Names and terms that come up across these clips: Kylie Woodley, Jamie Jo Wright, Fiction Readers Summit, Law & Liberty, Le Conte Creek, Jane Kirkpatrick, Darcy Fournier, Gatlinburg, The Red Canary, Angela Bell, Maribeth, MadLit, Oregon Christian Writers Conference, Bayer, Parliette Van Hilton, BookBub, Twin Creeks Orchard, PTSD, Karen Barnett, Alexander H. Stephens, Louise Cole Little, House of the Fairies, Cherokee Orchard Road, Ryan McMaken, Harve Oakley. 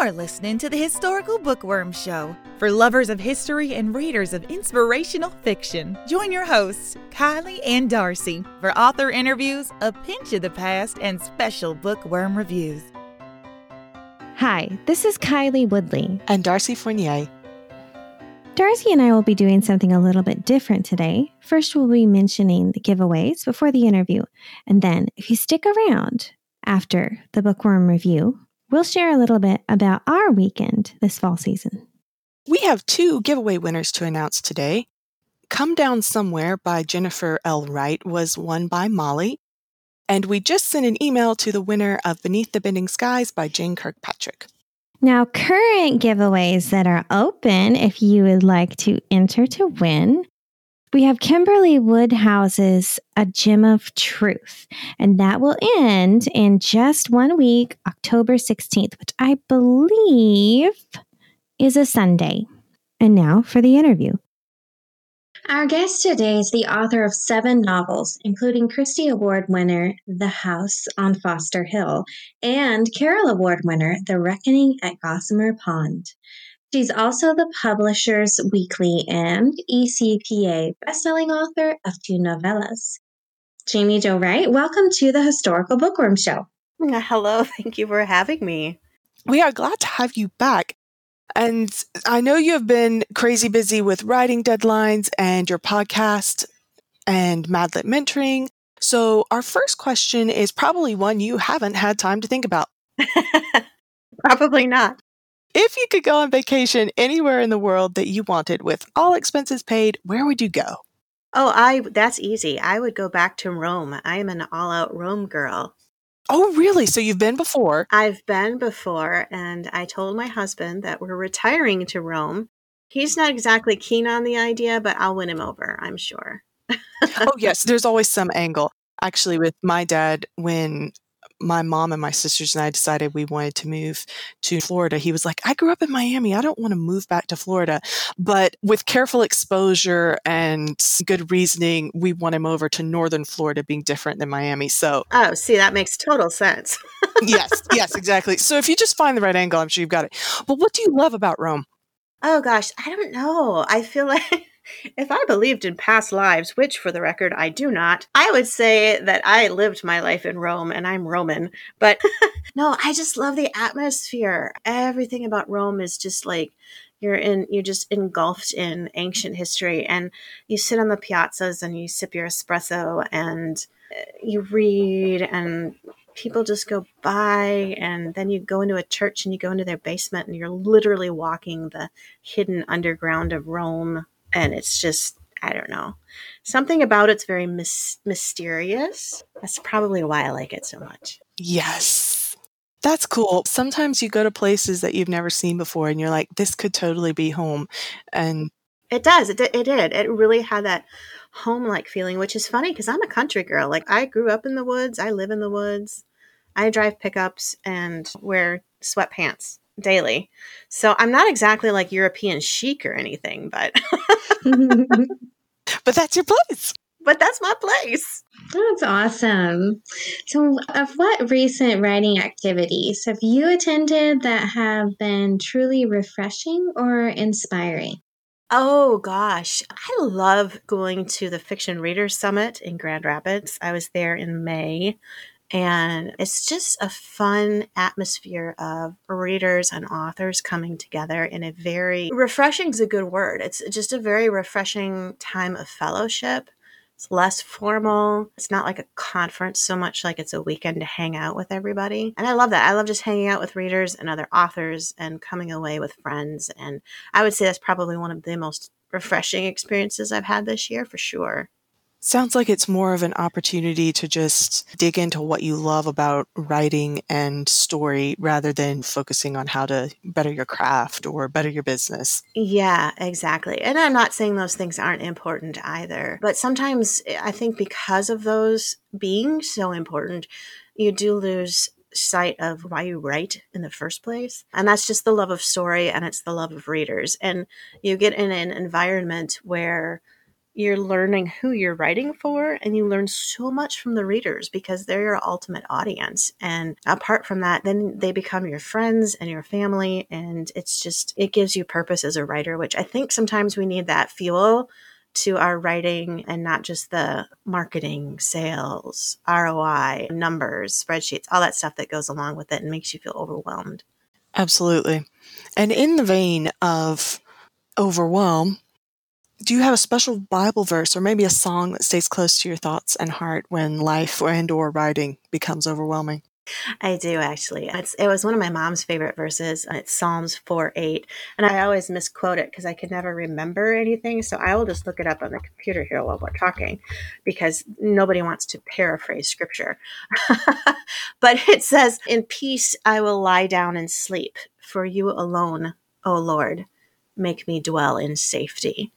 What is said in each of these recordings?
You're listening to the Historical Bookworm Show for lovers of history and readers of inspirational fiction. Join your hosts, Kylie and Darcy, for author interviews, a pinch of the past, and special bookworm reviews. Hi, this is Kylie Woodley. And Darcy Fournier. Darcy and I will be doing something a little bit different today. First, we'll be mentioning the giveaways before the interview. And then, if you stick around after the bookworm review, we'll share a little bit about our weekend this fall season. We have two giveaway winners to announce today. Come Down Somewhere by Jennifer L. Wright was won by Molly. And we just sent an email to the winner of Beneath the Bending Skies by Jane Kirkpatrick. Now, current giveaways that are open, if you would like to enter to win, we have Kimberly Woodhouse's A Gem of Truth, and that will end in just 1 week, October 16th, which I believe is a Sunday. And now for the interview. Our guest today is the author of 7 novels, including Christie Award winner The House on Foster Hill and Carol Award winner The Reckoning at Gossamer Pond. She's also the Publishers Weekly and ECPA bestselling author of 2 novellas. Jamie Jo Wright, welcome to the Historical Bookworm Show. Hello, thank you for having me. We are glad to have you back. And I know you have been crazy busy with writing deadlines and your podcast and MadLit mentoring. So our first question is probably one you haven't had time to think about. Probably not. If you could go on vacation anywhere in the world that you wanted with all expenses paid, where would you go? That's easy. I would go back to Rome. I am an all-out Rome girl. Oh, really? So you've been before? I've been before, and I told my husband that we're retiring to Rome. He's not exactly keen on the idea, but I'll win him over, I'm sure. Oh, yes. There's always some angle. Actually, with my dad, when my mom and my sisters and I decided we wanted to move to Florida, he was like, I grew up in Miami. I don't want to move back to Florida. But with careful exposure and good reasoning, we won him over to Northern Florida being different than Miami. So, oh, see, that makes total sense. Yes, exactly. So if you just find the right angle, I'm sure you've got it. But what do you love about Rome? Oh, gosh, I don't know. I feel like if I believed in past lives, which for the record, I do not, I would say that I lived my life in Rome and I'm Roman. But no, I just love the atmosphere. Everything about Rome is just like you're just engulfed in ancient history, and you sit on the piazzas and you sip your espresso and you read and people just go by, and then you go into a church and you go into their basement and you're literally walking the hidden underground of Rome. And it's just, I don't know, something about it's very mysterious. That's probably why I like it so much. Yes. That's cool. Sometimes you go to places that you've never seen before and you're like, this could totally be home. And it does. It did. It really had that home-like feeling, which is funny because I'm a country girl. Like, I grew up in the woods. I live in the woods. I drive pickups and wear sweatpants daily. So I'm not exactly like European chic or anything, but but that's your place. But that's my place. That's awesome. So of what recent writing activities have you attended that have been truly refreshing or inspiring? Oh, gosh. I love going to the Fiction Readers Summit in Grand Rapids. I was there in May. And it's just a fun atmosphere of readers and authors coming together in a very refreshing is a good word. It's just a very refreshing time of fellowship. It's less formal. It's not like a conference so much like it's a weekend to hang out with everybody. And I love that. I love just hanging out with readers and other authors and coming away with friends. And I would say that's probably one of the most refreshing experiences I've had this year for sure. Sounds like it's more of an opportunity to just dig into what you love about writing and story rather than focusing on how to better your craft or better your business. Yeah, exactly. And I'm not saying those things aren't important either. But sometimes I think because of those being so important, you do lose sight of why you write in the first place. And that's just the love of story and it's the love of readers. And you get in an environment where you're learning who you're writing for, and you learn so much from the readers because they're your ultimate audience. And apart from that, then they become your friends and your family, and it's just, it gives you purpose as a writer, which I think sometimes we need that fuel to our writing and not just the marketing, sales, ROI, numbers, spreadsheets, all that stuff that goes along with it and makes you feel overwhelmed. Absolutely. And in the vein of overwhelm, do you have a special Bible verse or maybe a song that stays close to your thoughts and heart when life and/or writing becomes overwhelming? I do, actually. It was one of my mom's favorite verses. It's Psalms 4:8. And I always misquote it because I could never remember anything. So I will just look it up on the computer here while we're talking, because nobody wants to paraphrase scripture. But it says, "In peace I will lie down and sleep, for you alone, O Lord, make me dwell in safety."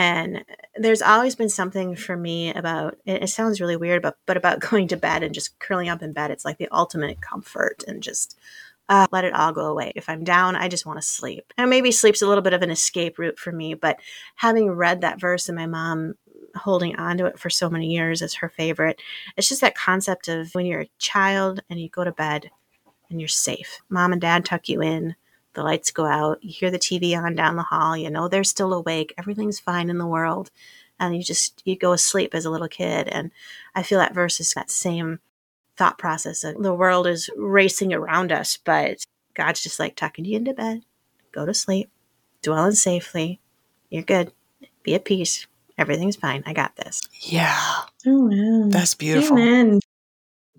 And there's always been something for me about, it sounds really weird, but about going to bed and just curling up in bed. It's like the ultimate comfort and just let it all go away. If I'm down, I just want to sleep. And maybe sleep's a little bit of an escape route for me, but having read that verse and my mom holding on to it for so many years as her favorite, it's just that concept of when you're a child and you go to bed and you're safe. Mom and dad tuck you in. The lights go out, you hear the TV on down the hall, you know they're still awake, everything's fine in the world, and you go asleep as a little kid. And I feel that verse is that same thought process of the world is racing around us, but God's just like tucking you into bed, go to sleep, dwell in safely, you're good, be at peace, everything's fine, I got this. Yeah. Oh, wow. That's beautiful. Amen.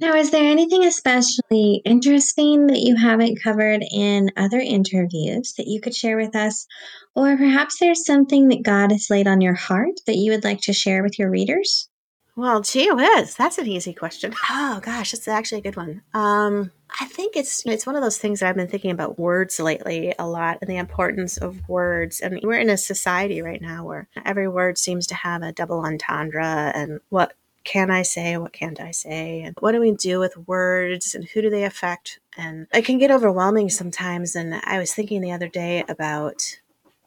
Now, is there anything especially interesting that you haven't covered in other interviews that you could share with us? Or perhaps there's something that God has laid on your heart that you would like to share with your readers? Well, gee whiz, that's an easy question. Oh, gosh, that's actually a good one. I think it's one of those things that I've been thinking about words lately a lot, and the importance of words. And we're in a society right now where every word seems to have a double entendre, and what can I say? What can't I say? And what do we do with words, and who do they affect? And it can get overwhelming sometimes. And I was thinking the other day about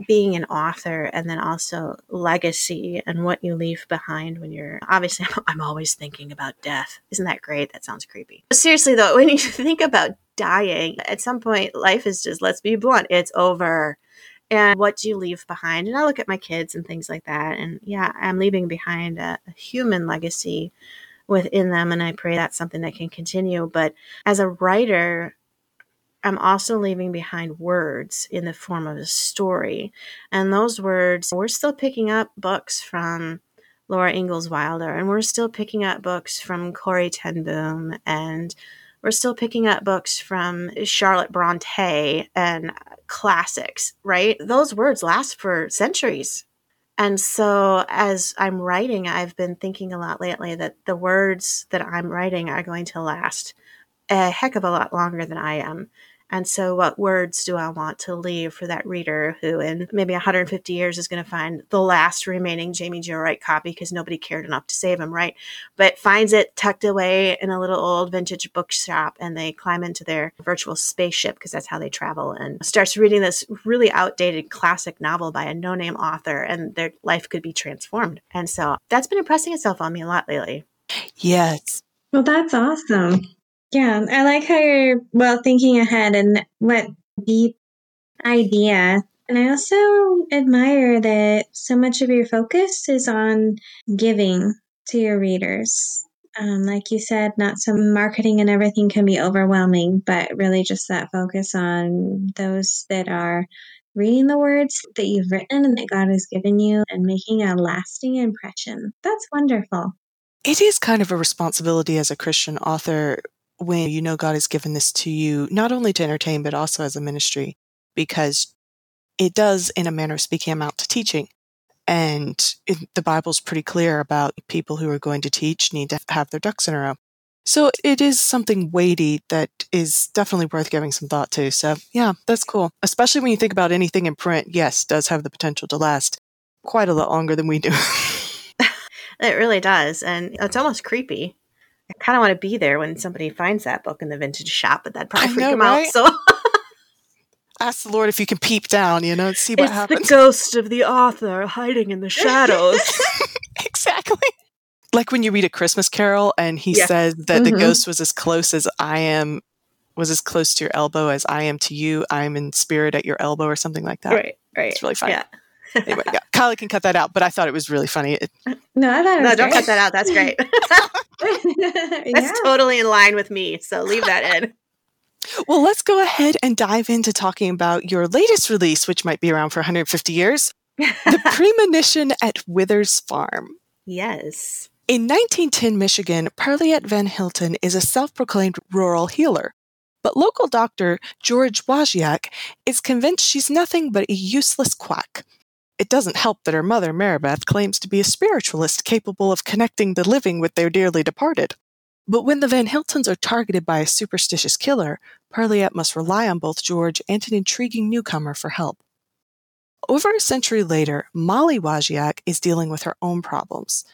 being an author and then also legacy and what you leave behind when you're, obviously, I'm always thinking about death. Isn't that great? That sounds creepy. But seriously though, when you think about dying, at some point life is just, let's be blunt, it's over. And what do you leave behind? And I look at my kids and things like that. And yeah, I'm leaving behind a human legacy within them. And I pray that's something that can continue. But as a writer, I'm also leaving behind words in the form of a story. And those words, we're still picking up books from Laura Ingalls Wilder. And we're still picking up books from Corrie Ten Boom. And we're still picking up books from Charlotte Bronte and classics, right? Those words last for centuries. And so as I'm writing, I've been thinking a lot lately that the words that I'm writing are going to last a heck of a lot longer than I am. And so what words do I want to leave for that reader who in maybe 150 years is going to find the last remaining Jamie Jo Wright copy because nobody cared enough to save him, right? But finds it tucked away in a little old vintage bookshop, and they climb into their virtual spaceship because that's how they travel, and starts reading this really outdated classic novel by a no-name author, and their life could be transformed. And so that's been impressing itself on me a lot lately. Yes. Well, that's awesome. Yeah, I like how you're, thinking ahead and what deep idea. And I also admire that so much of your focus is on giving to your readers. Like you said, not some marketing and everything can be overwhelming, but really just that focus on those that are reading the words that you've written and that God has given you and making a lasting impression. That's wonderful. It is kind of a responsibility as a Christian author when you know God has given this to you, not only to entertain, but also as a ministry, because it does, in a manner of speaking, amount to teaching. And the Bible's pretty clear about people who are going to teach need to have their ducks in a row. So it is something weighty that is definitely worth giving some thought to. So yeah, that's cool. Especially when you think about anything in print, yes, does have the potential to last quite a lot longer than we do. It really does. And it's almost creepy. I kind of want to be there when somebody finds that book in the vintage shop, but that'd probably freak them out. So ask the Lord if you can peep down, and see what happens. It's the ghost of the author hiding in the shadows. Exactly. Like when you read A Christmas Carol and he says that the ghost was as close as I am, was as close to your elbow as I am to you. I'm in spirit at your elbow or something like that. Right, right. It's really funny. Yeah. Anyway, yeah. Kylie can cut that out, but I thought it was really funny. No, don't cut that out. That's great. That's totally in line with me. So leave that in. Well, let's go ahead and dive into talking about your latest release, which might be around for 150 years. The Premonition at Withers Farm. Yes. In 1910 Michigan, Parliette Van Hilton is a self-proclaimed rural healer. But local doctor George Wozniak is convinced she's nothing but a useless quack. It doesn't help that her mother, Maribeth, claims to be a spiritualist capable of connecting the living with their dearly departed. But when the Van Hiltons are targeted by a superstitious killer, Parliette must rely on both George and an intriguing newcomer for help. Over a century later, Molly Wozniak is dealing with her own problems.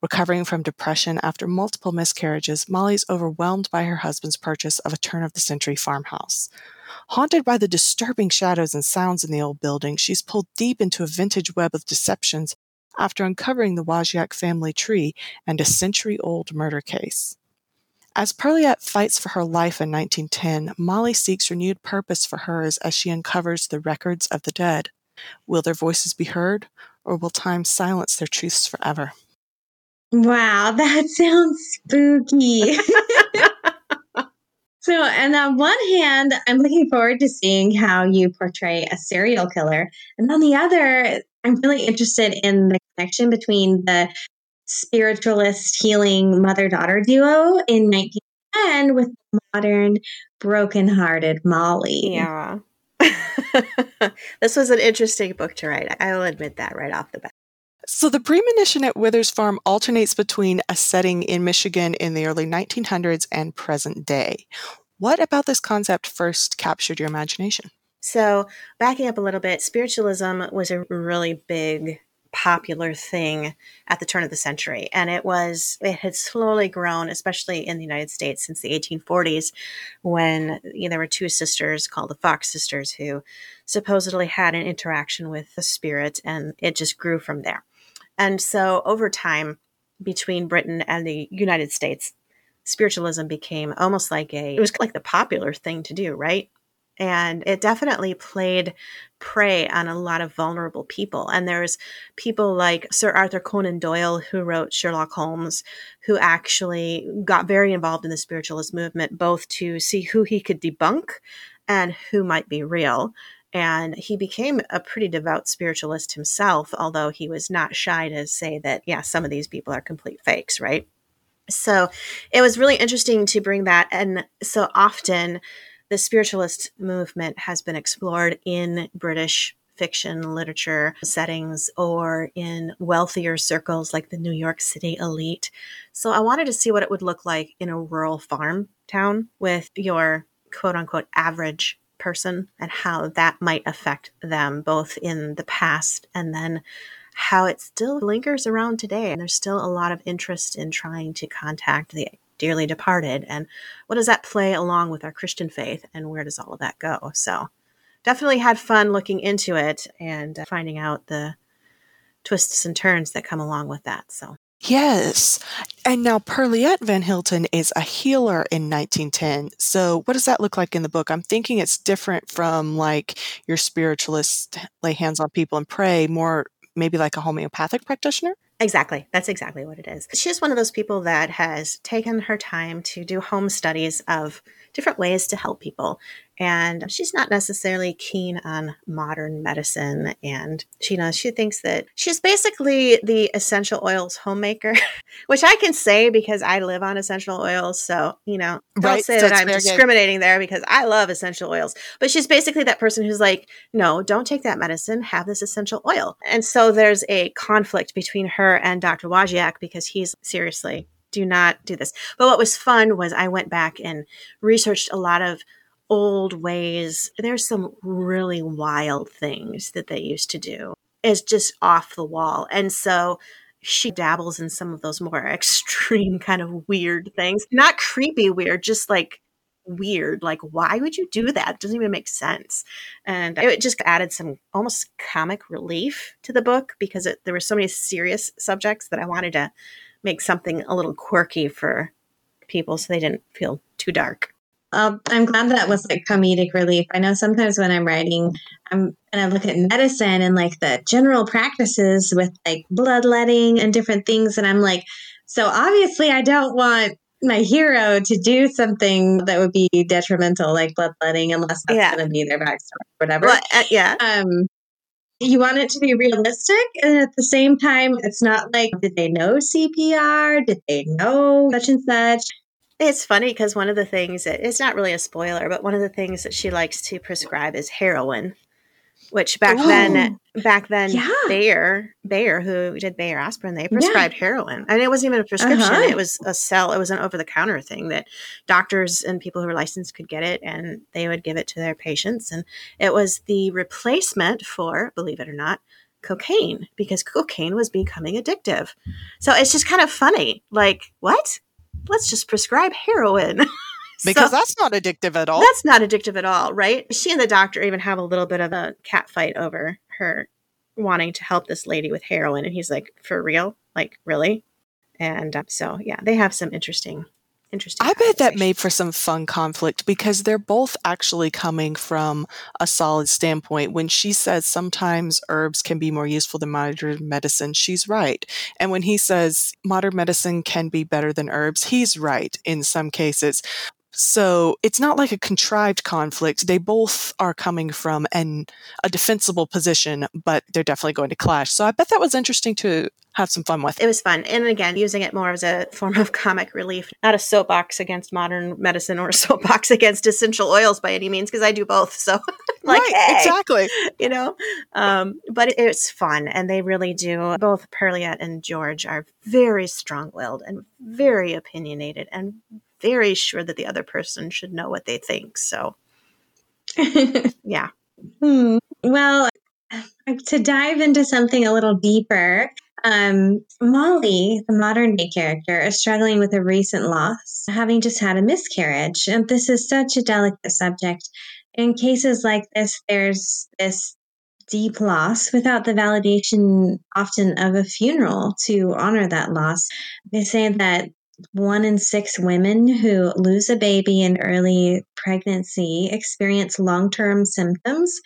Recovering from depression after multiple miscarriages, Molly's overwhelmed by her husband's purchase of a turn-of-the-century farmhouse. Haunted by the disturbing shadows and sounds in the old building, she's pulled deep into a vintage web of deceptions after uncovering the Wozniak family tree and a century-old murder case. As Perliette fights for her life in 1910, Molly seeks renewed purpose for hers as she uncovers the records of the dead. Will their voices be heard, or will time silence their truths forever? Wow, that sounds spooky. So, and on one hand, I'm looking forward to seeing how you portray a serial killer. And on the other, I'm really interested in the connection between the spiritualist healing mother-daughter duo in 1910 with modern broken-hearted Molly. Yeah. This was an interesting book to write. I'll admit that right off the bat. So The Premonition at Withers Farm alternates between a setting in Michigan in the early 1900s and present day. What about this concept first captured your imagination? So backing up a little bit, spiritualism was a really big popular thing at the turn of the century. And it had slowly grown, especially in the United States since the 1840s, when there were two sisters called the Fox sisters who supposedly had an interaction with the spirit, and it just grew from there. And so over time, between Britain and the United States, spiritualism became almost like it was like the popular thing to do, right? And it definitely played prey on a lot of vulnerable people. And there's people like Sir Arthur Conan Doyle, who wrote Sherlock Holmes, who actually got very involved in the spiritualist movement, both to see who he could debunk and who might be real. And he became a pretty devout spiritualist himself, although he was not shy to say that, yeah, some of these people are complete fakes, right? So it was really interesting to bring that. And so often the spiritualist movement has been explored in British fiction literature settings or in wealthier circles like the New York City elite. So I wanted to see what it would look like in a rural farm town with your quote unquote average person and how that might affect them both in the past and then how it still lingers around today. And there's still a lot of interest in trying to contact the dearly departed. And what does that play along with our Christian faith? And where does all of that go? So definitely had fun looking into it and finding out the twists and turns that come along with that. So yes. And now Perliette Van Hilton is a healer in 1910. So what does that look like in the book? I'm thinking it's different from like your spiritualist lay hands on people and pray, more maybe like a homeopathic practitioner. Exactly. That's exactly what it is. She's one of those people that has taken her time to do home studies of different ways to help people. And she's not necessarily keen on modern medicine. And she thinks that she's basically the essential oils homemaker, which I can say because I live on essential oils. So, don't say that I'm discriminating there because I love essential oils. But she's basically that person who's like, no, don't take that medicine. Have this essential oil. And so there's a conflict between her and Dr. Wozniak because he's seriously, do not do this. But what was fun was I went back and researched a lot of old ways. There's some really wild things that they used to do. It's just off the wall. And so she dabbles in some of those more extreme kind of weird things. Not creepy weird, just like weird. Like, why would you do that? It doesn't even make sense. And it just added some almost comic relief to the book because there were so many serious subjects that I wanted to make something a little quirky for people so they didn't feel too dark. I'm glad that was like comedic relief. I know sometimes when I'm writing, I look at medicine and like the general practices with like bloodletting and different things. And I'm like, so obviously I don't want my hero to do something that would be detrimental, like bloodletting, unless that's going to be their backstory or whatever. Well, you want it to be realistic. And at the same time, it's not like, did they know CPR? Did they know such and such? It's funny because one of the things that, it's not really a spoiler, but one of the things that she likes to prescribe is heroin, which back then, Bayer, who did Bayer aspirin, they prescribed heroin. I mean, it wasn't even a prescription. It was a sell. It was an over-the-counter thing that doctors and people who were licensed could get it, and they would give it to their patients. And it was the replacement for, believe it or not, cocaine, because cocaine was becoming addictive. So it's just kind of funny. Like, what? Let's just prescribe heroin. Because that's not addictive at all. That's not addictive at all, right? She and the doctor even have a little bit of a cat fight over her wanting to help this lady with heroin. And he's like, for real? Like, really? And they have some interesting. I bet that made for some fun conflict because they're both actually coming from a solid standpoint. When she says sometimes herbs can be more useful than modern medicine, she's right. And when he says modern medicine can be better than herbs, he's right in some cases. So it's not like a contrived conflict. They both are coming from a defensible position, but they're definitely going to clash. So I bet that was interesting to have some fun with. It was fun. And again, using it more as a form of comic relief, not a soapbox against modern medicine or a soapbox against essential oils by any means, because I do both. So like, right, hey, exactly. You know, but it's fun. And they really do. Both Perliette and George are very strong-willed and very opinionated and very sure that the other person should know what they think. So, yeah. Well, to dive into something a little deeper, Molly, the modern day character, is struggling with a recent loss, having just had a miscarriage. And this is such a delicate subject. In cases like this, there's this deep loss without the validation often of a funeral to honor that loss. They say that 1 in 6 women who lose a baby in early pregnancy experience long-term symptoms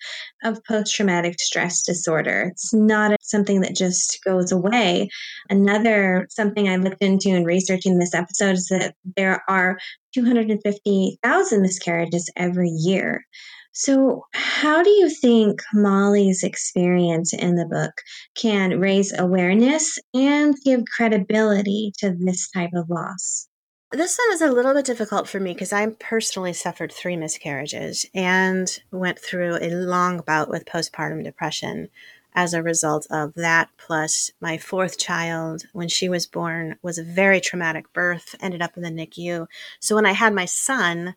of post-traumatic stress disorder. It's not something that just goes away. Another something I looked into in researching this episode is that there are 250,000 miscarriages every year. So how do you think Molly's experience in the book can raise awareness and give credibility to this type of loss? This one was a little bit difficult for me because I personally suffered 3 miscarriages and went through a long bout with postpartum depression as a result of that. Plus, my 4th child, when she was born, was a very traumatic birth, ended up in the NICU. So when I had my son,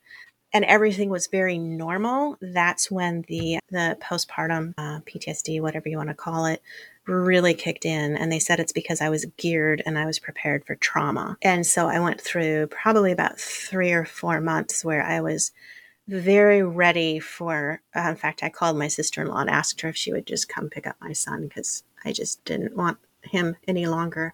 and everything was very normal, that's when the postpartum PTSD, whatever you want to call it, really kicked in. And they said it's because I was geared and I was prepared for trauma. And so I went through probably about 3 or 4 months where I was very ready for, in fact, I called my sister-in-law and asked her if she would just come pick up my son because I just didn't want him any longer.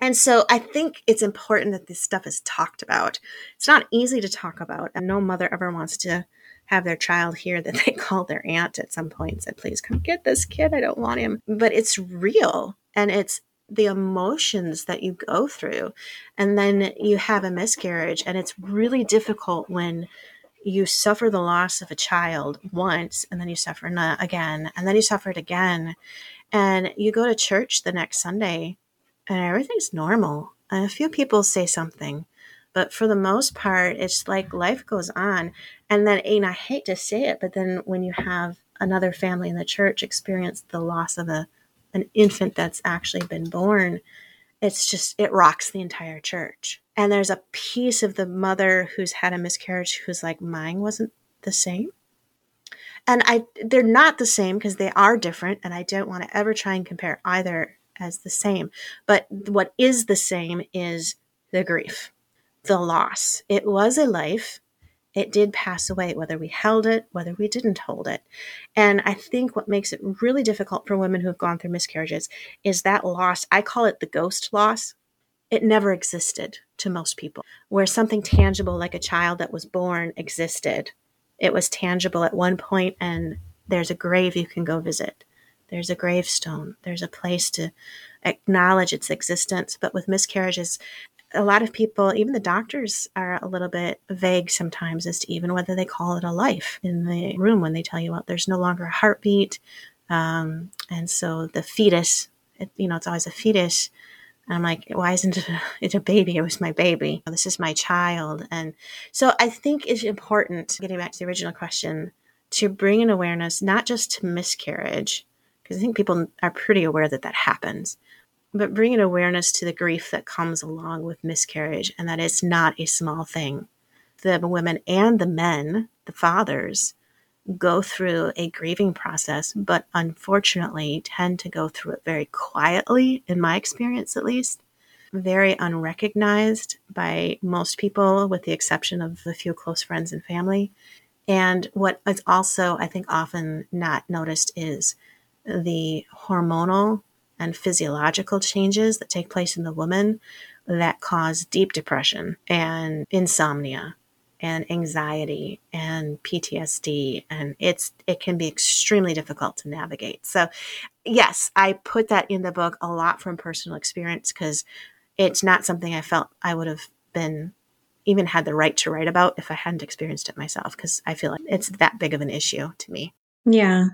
And so I think it's important that this stuff is talked about. It's not easy to talk about. And no mother ever wants to have their child hear that they called their aunt at some point and said, please come get this kid. I don't want him. But it's real. And it's the emotions that you go through. And then you have a miscarriage. And it's really difficult when you suffer the loss of a child once, and then you suffer again, and then you suffer it again. And you go to church the next Sunday, and everything's normal. And a few people say something. But for the most part, it's like life goes on. And then, and I hate to say it, but then when you have another family in the church experience the loss of an infant that's actually been born, it's just, it rocks the entire church. And there's a piece of the mother who's had a miscarriage who's like, mine wasn't the same. And they're not the same because they are different. And I don't want to ever try and compare either as the same. But what is the same is the grief, the loss. It was a life. It did pass away, whether we held it, whether we didn't hold it. And I think what makes it really difficult for women who have gone through miscarriages is that loss. I call it the ghost loss. It never existed to most people, where something tangible like a child that was born existed. It was tangible at one point, and there's a grave you can go visit. There's a gravestone. There's a place to acknowledge its existence. But with miscarriages, a lot of people, even the doctors, are a little bit vague sometimes as to even whether they call it a life in the room when they tell you, well, there's no longer a heartbeat. And so the fetus, it's always a fetus. And I'm like, why isn't it a baby? It was my baby. This is my child. And so I think it's important, getting back to the original question, to bring an awareness, not just to miscarriage, because I think people are pretty aware that that happens, but bring an awareness to the grief that comes along with miscarriage, and that it's not a small thing. The women and the men, the fathers, go through a grieving process, but unfortunately tend to go through it very quietly, in my experience at least, very unrecognized by most people, with the exception of a few close friends and family. And what is also, I think, often not noticed is the hormonal and physiological changes that take place in the woman that cause deep depression and insomnia and anxiety and PTSD. And it can be extremely difficult to navigate. So yes, I put that in the book a lot from personal experience, because it's not something I felt I would have been even had the right to write about if I hadn't experienced it myself, because I feel like it's that big of an issue to me. Yeah.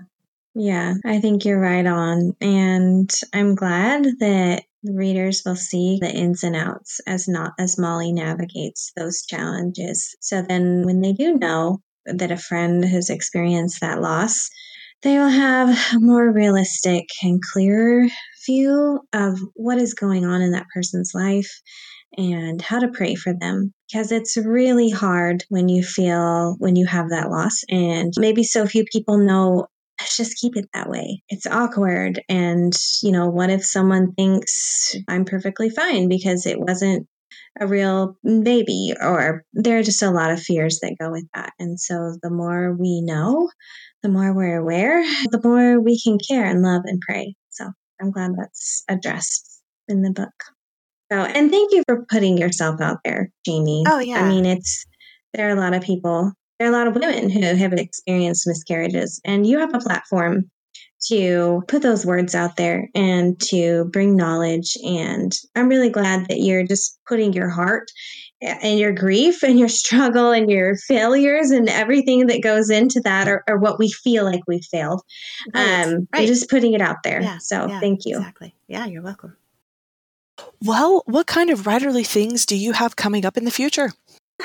Yeah, I think you're right on. And I'm glad that readers will see the ins and outs as Molly navigates those challenges. So then when they do know that a friend has experienced that loss, they will have a more realistic and clearer view of what is going on in that person's life and how to pray for them. Because it's really hard when you have that loss. And maybe so few people know, let's just keep it that way. It's awkward. And, what if someone thinks I'm perfectly fine because it wasn't a real baby? Or there are just a lot of fears that go with that. And so the more we know, the more we're aware, the more we can care and love and pray. So I'm glad that's addressed in the book. So, and thank you for putting yourself out there, Jamie. Oh, yeah. I mean, there are a lot of people. There are a lot of women who have experienced miscarriages, and you have a platform to put those words out there and to bring knowledge. And I'm really glad that you're just putting your heart and your grief and your struggle and your failures and everything that goes into that, or what we feel like we failed. Right. Right. You're just putting it out there. Yeah. So thank you. Exactly. Yeah, you're welcome. Well, what kind of writerly things do you have coming up in the future?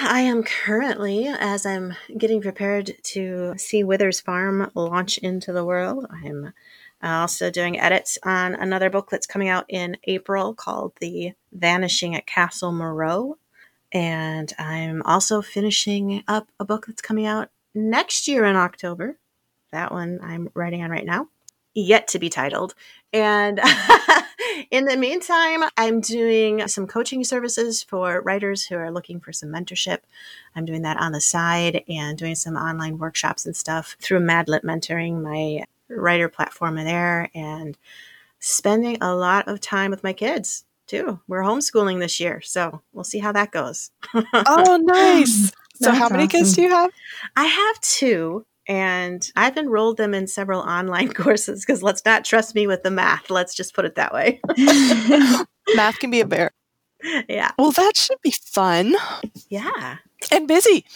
I am currently, as I'm getting prepared to see Withers Farm launch into the world, I'm also doing edits on another book that's coming out in April called The Vanishing at Castle Moreau. And I'm also finishing up a book that's coming out next year in October. That one I'm writing on right now, yet to be titled. And in the meantime, I'm doing some coaching services for writers who are looking for some mentorship. I'm doing that on the side and doing some online workshops and stuff through MadLit Mentoring, my writer platform there, and spending a lot of time with my kids too. We're homeschooling this year, so we'll see how that goes. Oh, nice. So that's how many kids do you have? I have 2. And I've enrolled them in several online courses, because let's not trust me with the math. Let's just put it that way. Math can be a bear. Yeah. Well, that should be fun. Yeah. And busy.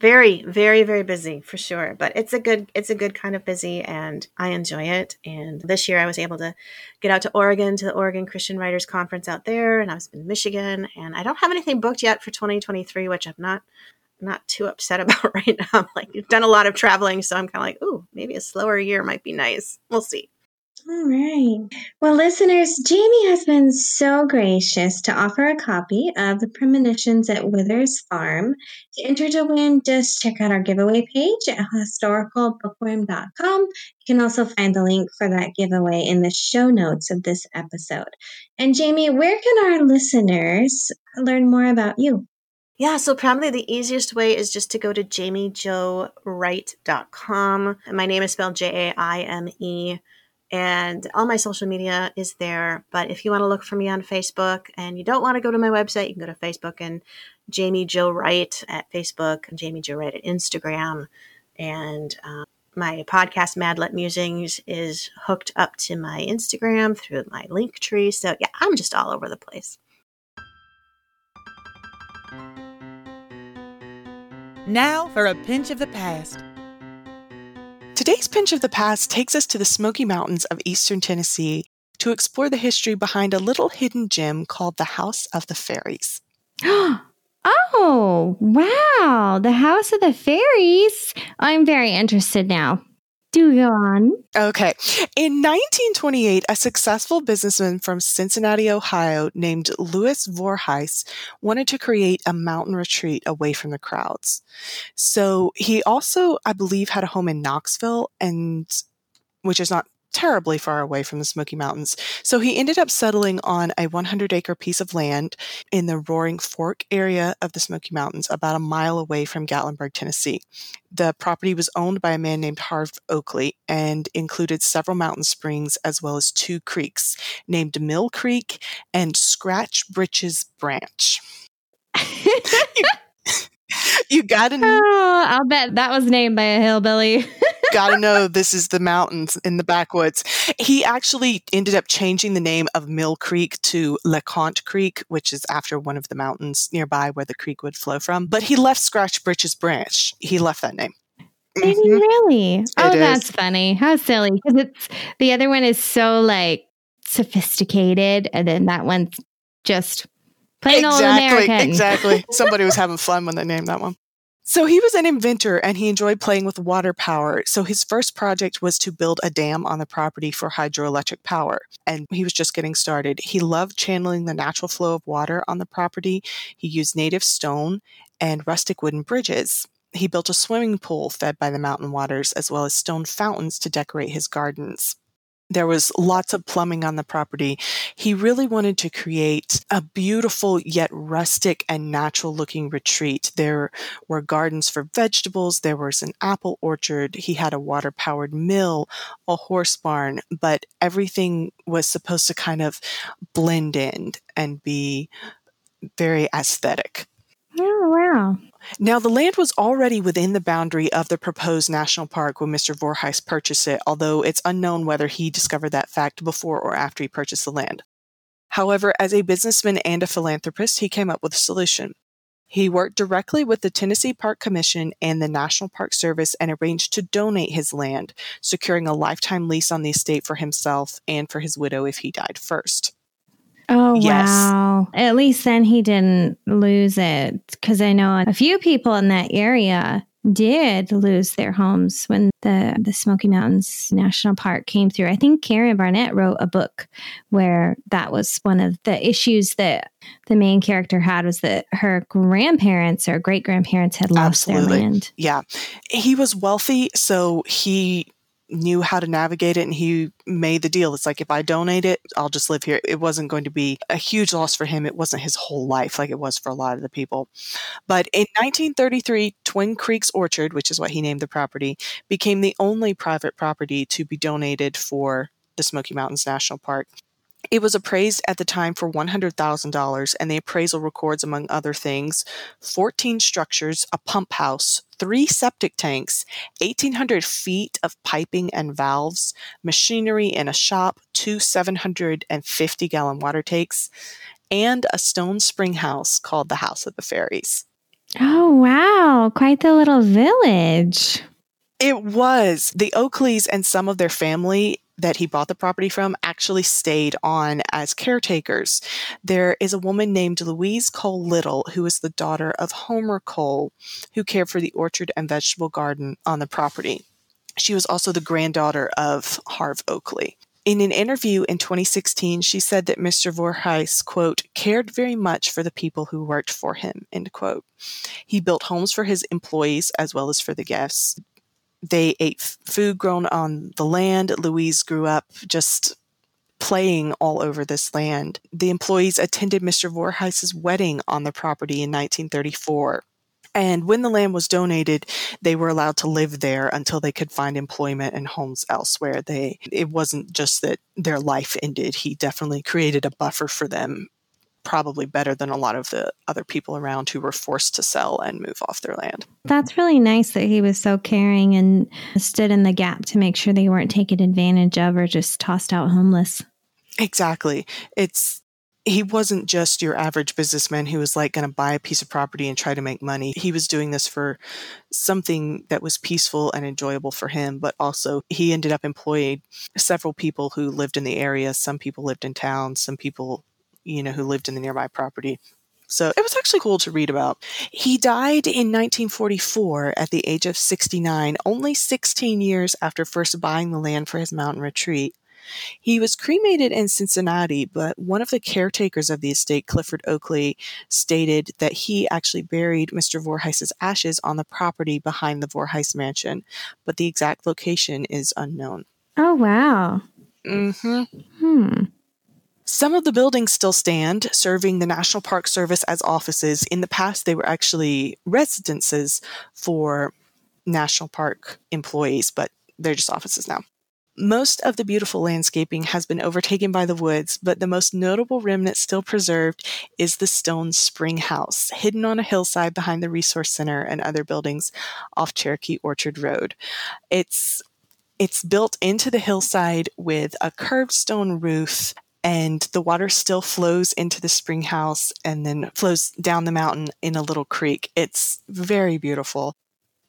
Very, very, very busy for sure. But it's a good kind of busy, and I enjoy it. And this year I was able to get out to the Oregon Christian Writers Conference out there. And I was in Michigan, and I don't have anything booked yet for 2023, which I'm not too upset about right now. I'm like, you've done a lot of traveling, so I'm kind of like, ooh, maybe a slower year might be nice. We'll see. All right. Well, listeners, Jamie has been so gracious to offer a copy of The Premonitions at Withers Farm. To enter to win, just check out our giveaway page at historicalbookworm.com. You can also find the link for that giveaway in the show notes of this episode. And Jamie, where can our listeners learn more about you? Yeah, so probably the easiest way is just to go to jamiejowright.com. My name is spelled Jaime, and all my social media is there. But if you want to look for me on Facebook and you don't want to go to my website, you can go to Facebook and Jamie Jo Wright at Facebook, and Jamie Jo Wright at Instagram. And my podcast, MadLit Musings, is hooked up to my Instagram through my link tree. So yeah, I'm just all over the place. Now for a pinch of the past. Today's Pinch of the Past takes us to the Smoky Mountains of eastern Tennessee to explore the history behind a little hidden gem called the House of the Fairies. Oh, wow. The House of the Fairies. I'm very interested now. Do go on. Okay. In 1928, a successful businessman from Cincinnati, Ohio, named Louis Voorhees, wanted to create a mountain retreat away from the crowds. So he also, I believe, had a home in Knoxville, and which is not terribly far away from the Smoky Mountains. So he ended up settling on a 100-acre piece of land in the Roaring Fork area of the Smoky Mountains, about a mile away from Gatlinburg, Tennessee. The property was owned by a man named Harve Oakley and included several mountain springs as well as two creeks named Mill Creek and Scratch Britches Branch. You gotta know. Oh, I'll bet that was named by a hillbilly. Gotta know this is the mountains in the backwoods. He actually ended up changing the name of Mill Creek to Le Conte Creek, which is after one of the mountains nearby where the creek would flow from. But he left Scratch Britches Branch. He left that name. Mm-hmm. Really? That's funny. How silly. Because it's the other one is so like sophisticated, and then that one's just plain old American. Exactly. Somebody was having fun when they named that one. So he was an inventor and he enjoyed playing with water power. So his first project was to build a dam on the property for hydroelectric power. And he was just getting started. He loved channeling the natural flow of water on the property. He used native stone and rustic wooden bridges. He built a swimming pool fed by the mountain waters as well as stone fountains to decorate his gardens. There was lots of plumbing on the property. He really wanted to create a beautiful yet rustic and natural looking retreat. There were gardens for vegetables. There was an apple orchard. He had a water powered mill, a horse barn, but everything was supposed to kind of blend in and be very aesthetic. Oh, wow. Now, the land was already within the boundary of the proposed national park when Mr. Voorhees purchased it, although it's unknown whether he discovered that fact before or after he purchased the land. However, as a businessman and a philanthropist, he came up with a solution. He worked directly with the Tennessee Park Commission and the National Park Service and arranged to donate his land, securing a lifetime lease on the estate for himself and for his widow if he died first. Oh, yes. Wow. At least then he didn't lose it, because I know a few people in that area did lose their homes when the Smoky Mountains National Park came through. I think Karen Barnett wrote a book where that was one of the issues that the main character had, was that her grandparents or great-grandparents had lost their land. Yeah. He was wealthy, so he knew how to navigate it, and he made the deal. It's like, if I donate it, I'll just live here. It wasn't going to be a huge loss for him. It wasn't his whole life like it was for a lot of the people. But in 1933, Twin Creeks Orchard, which is what he named the property, became the only private property to be donated for the Smoky Mountains National Park. It was appraised at the time for $100,000, and the appraisal records, among other things, 14 structures, a pump house, 3 septic tanks, 1,800 feet of piping and valves, machinery in a shop, 2 750-gallon water tanks, and a stone spring house called the House of the Fairies. Oh, wow. Quite the little village. It was. The Oakleys and some of their family that he bought the property from actually stayed on as caretakers. There is a woman named Louise Cole Little, who is the daughter of Homer Cole, who cared for the orchard and vegetable garden on the property. She was also the granddaughter of Harve Oakley. In an interview in 2016, she said that Mr. Voorhees, quote, cared very much for the people who worked for him, end quote. He built homes for his employees as well as for the guests. They ate food grown on the land. Louise grew up just playing all over this land. The employees attended Mr. Voorhees's wedding on the property in 1934. And when the land was donated, they were allowed to live there until they could find employment and homes elsewhere. It wasn't just that their life ended. He definitely created a buffer for them, probably better than a lot of the other people around who were forced to sell and move off their land. That's really nice that he was so caring and stood in the gap to make sure they weren't taken advantage of or just tossed out homeless. Exactly. He wasn't just your average businessman who was like going to buy a piece of property and try to make money. He was doing this for something that was peaceful and enjoyable for him, but also he ended up employing several people who lived in the area. Some people lived in town, some people, who lived in the nearby property. So it was actually cool to read about. He died in 1944 at the age of 69, only 16 years after first buying the land for his mountain retreat. He was cremated in Cincinnati, but one of the caretakers of the estate, Clifford Oakley, stated that he actually buried Mr. Voorhees's ashes on the property behind the Voorhees mansion, but the exact location is unknown. Oh, wow. Some of the buildings still stand, serving the National Park Service as offices. In the past, they were actually residences for National Park employees, but they're just offices now. Most of the beautiful landscaping has been overtaken by the woods, but the most notable remnant still preserved is the stone spring house, hidden on a hillside behind the Resource Center and other buildings off Cherokee Orchard Road. It's built into the hillside with a curved stone roof, and the water still flows into the spring house and then flows down the mountain in a little creek. It's very beautiful.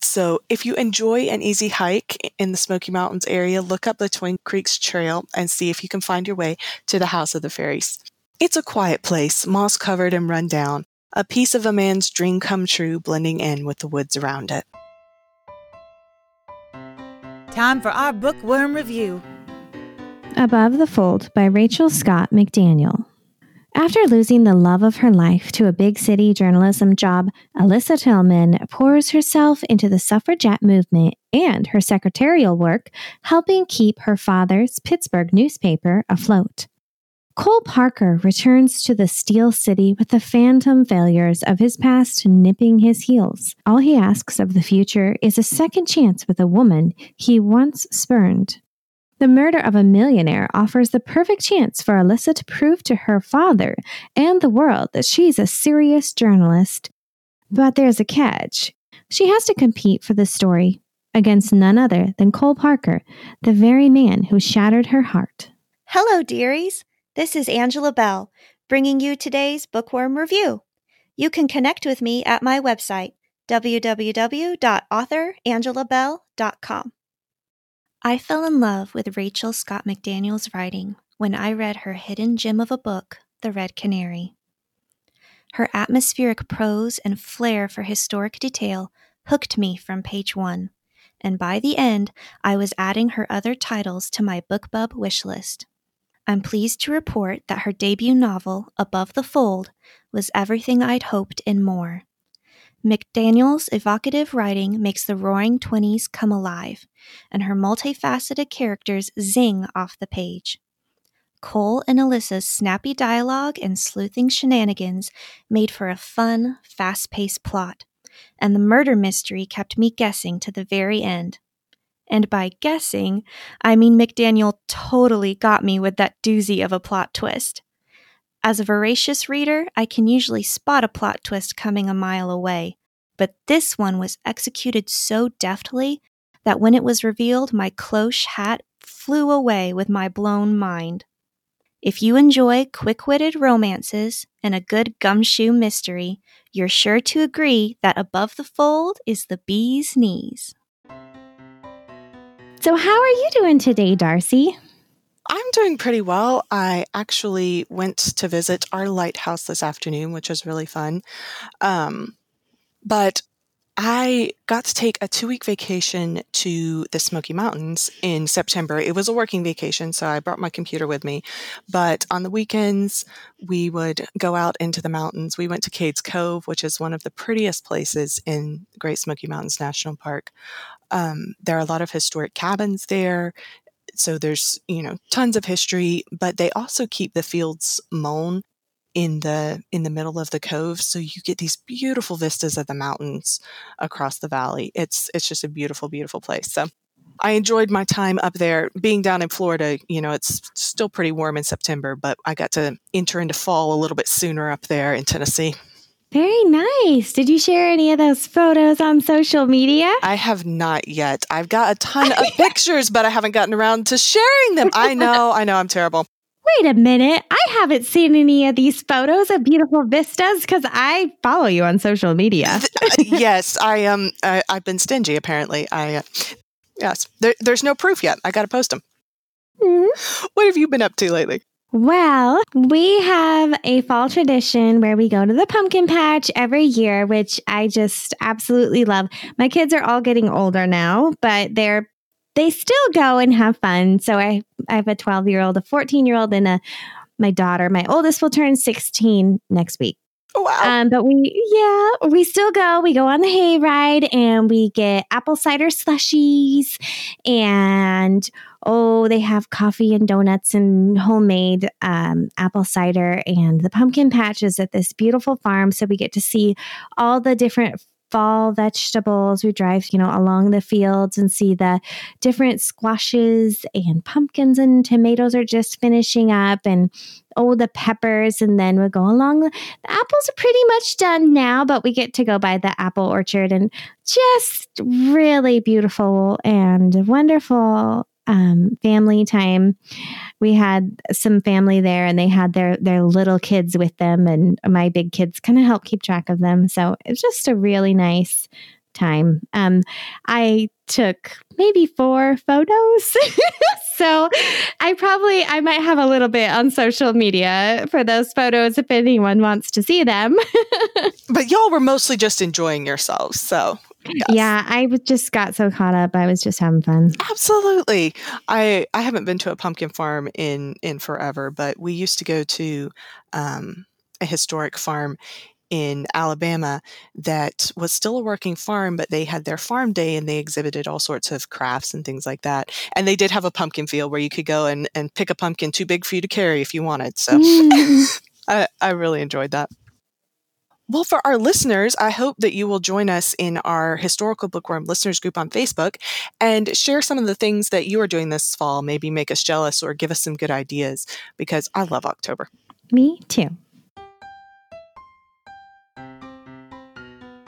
So if you enjoy an easy hike in the Smoky Mountains area, look up the Twin Creeks Trail and see if you can find your way to the House of the Fairies. It's a quiet place, moss-covered and run down, a piece of a man's dream come true blending in with the woods around it. Time for our bookworm review. Above the Fold by Rachel Scott McDaniel. After losing the love of her life to a big city journalism job, Alyssa Tillman pours herself into the suffragette movement and her secretarial work, helping keep her father's Pittsburgh newspaper afloat. Cole Parker returns to the Steel City with the phantom failures of his past nipping his heels. All he asks of the future is a second chance with a woman he once spurned. The murder of a millionaire offers the perfect chance for Alyssa to prove to her father and the world that she's a serious journalist. But there's a catch. She has to compete for the story against none other than Cole Parker, the very man who shattered her heart. Hello, dearies. This is Angela Bell, bringing you today's Bookworm Review. You can connect with me at my website, www.author.angelabell.com. I fell in love with Rachel Scott McDaniel's writing when I read her hidden gem of a book, The Red Canary. Her atmospheric prose and flair for historic detail hooked me from page one, and by the end, I was adding her other titles to my BookBub wishlist. I'm pleased to report that her debut novel, Above the Fold, was everything I'd hoped and more. McDaniel's evocative writing makes the roaring 20s come alive, and her multifaceted characters zing off the page. Cole and Alyssa's snappy dialogue and sleuthing shenanigans made for a fun, fast-paced plot, and the murder mystery kept me guessing to the very end. And by guessing, I mean McDaniel totally got me with that doozy of a plot twist. As a voracious reader, I can usually spot a plot twist coming a mile away, but this one was executed so deftly that when it was revealed, my cloche hat flew away with my blown mind. If you enjoy quick-witted romances and a good gumshoe mystery, you're sure to agree that Above the Fold is the bee's knees. So how are you doing today, Darcy? I'm doing pretty well. I actually went to visit our lighthouse this afternoon, which was really fun. But I got to take a 2-week vacation to the Smoky Mountains in September. It was a working vacation, so I brought my computer with me. But on the weekends, we would go out into the mountains. We went to Cades Cove, which is one of the prettiest places in Great Smoky Mountains National Park. There are a lot of historic cabins there. So there's, tons of history, but they also keep the fields mown in the middle of the cove. So you get these beautiful vistas of the mountains across the valley. It's just a beautiful, beautiful place. So I enjoyed my time up there. Being down in Florida, it's still pretty warm in September, but I got to enter into fall a little bit sooner up there in Tennessee. Very nice. Did you share any of those photos on social media? I have not yet. I've got a ton of pictures, but I haven't gotten around to sharing them. I know, I'm terrible. Wait a minute. I haven't seen any of these photos of beautiful vistas because I follow you on social media. Yes, I've been stingy, apparently. Yes, there's no proof yet. I got to post them. Mm-hmm. What have you been up to lately? Well, we have a fall tradition where we go to the pumpkin patch every year, which I just absolutely love. My kids are all getting older now, but they still go and have fun. So I have a 12-year-old, a 14-year-old, and my daughter. My oldest will turn 16 next week. Oh, wow. But we still go. We go on the hay ride and we get apple cider slushies and, they have coffee and donuts and homemade apple cider, and the pumpkin patch is at this beautiful farm. So we get to see all the different fall vegetables. We drive, along the fields and see the different squashes, and pumpkins and tomatoes are just finishing up, and the peppers. And then we'll go along. The apples are pretty much done now, but we get to go by the apple orchard, and just really beautiful and wonderful family time. We had some family there, and they had their little kids with them, and my big kids kind of help keep track of them. So it's just a really nice time. I took maybe 4 photos. So I might have a little bit on social media for those photos if anyone wants to see them. But y'all were mostly just enjoying yourselves. So yes. Yeah, I just got so caught up. I was just having fun. Absolutely. I haven't been to a pumpkin farm in forever, but we used to go to a historic farm in Alabama that was still a working farm, but they had their farm day and they exhibited all sorts of crafts and things like that. And they did have a pumpkin field where you could go and pick a pumpkin too big for you to carry if you wanted. So I really enjoyed that. Well, for our listeners, I hope that you will join us in our Historical Bookworm listeners group on Facebook and share some of the things that you are doing this fall. Maybe make us jealous or give us some good ideas, because I love October. Me too.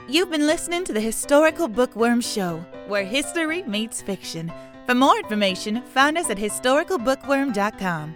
You've been listening to the Historical Bookworm Show, where history meets fiction. For more information, find us at historicalbookworm.com.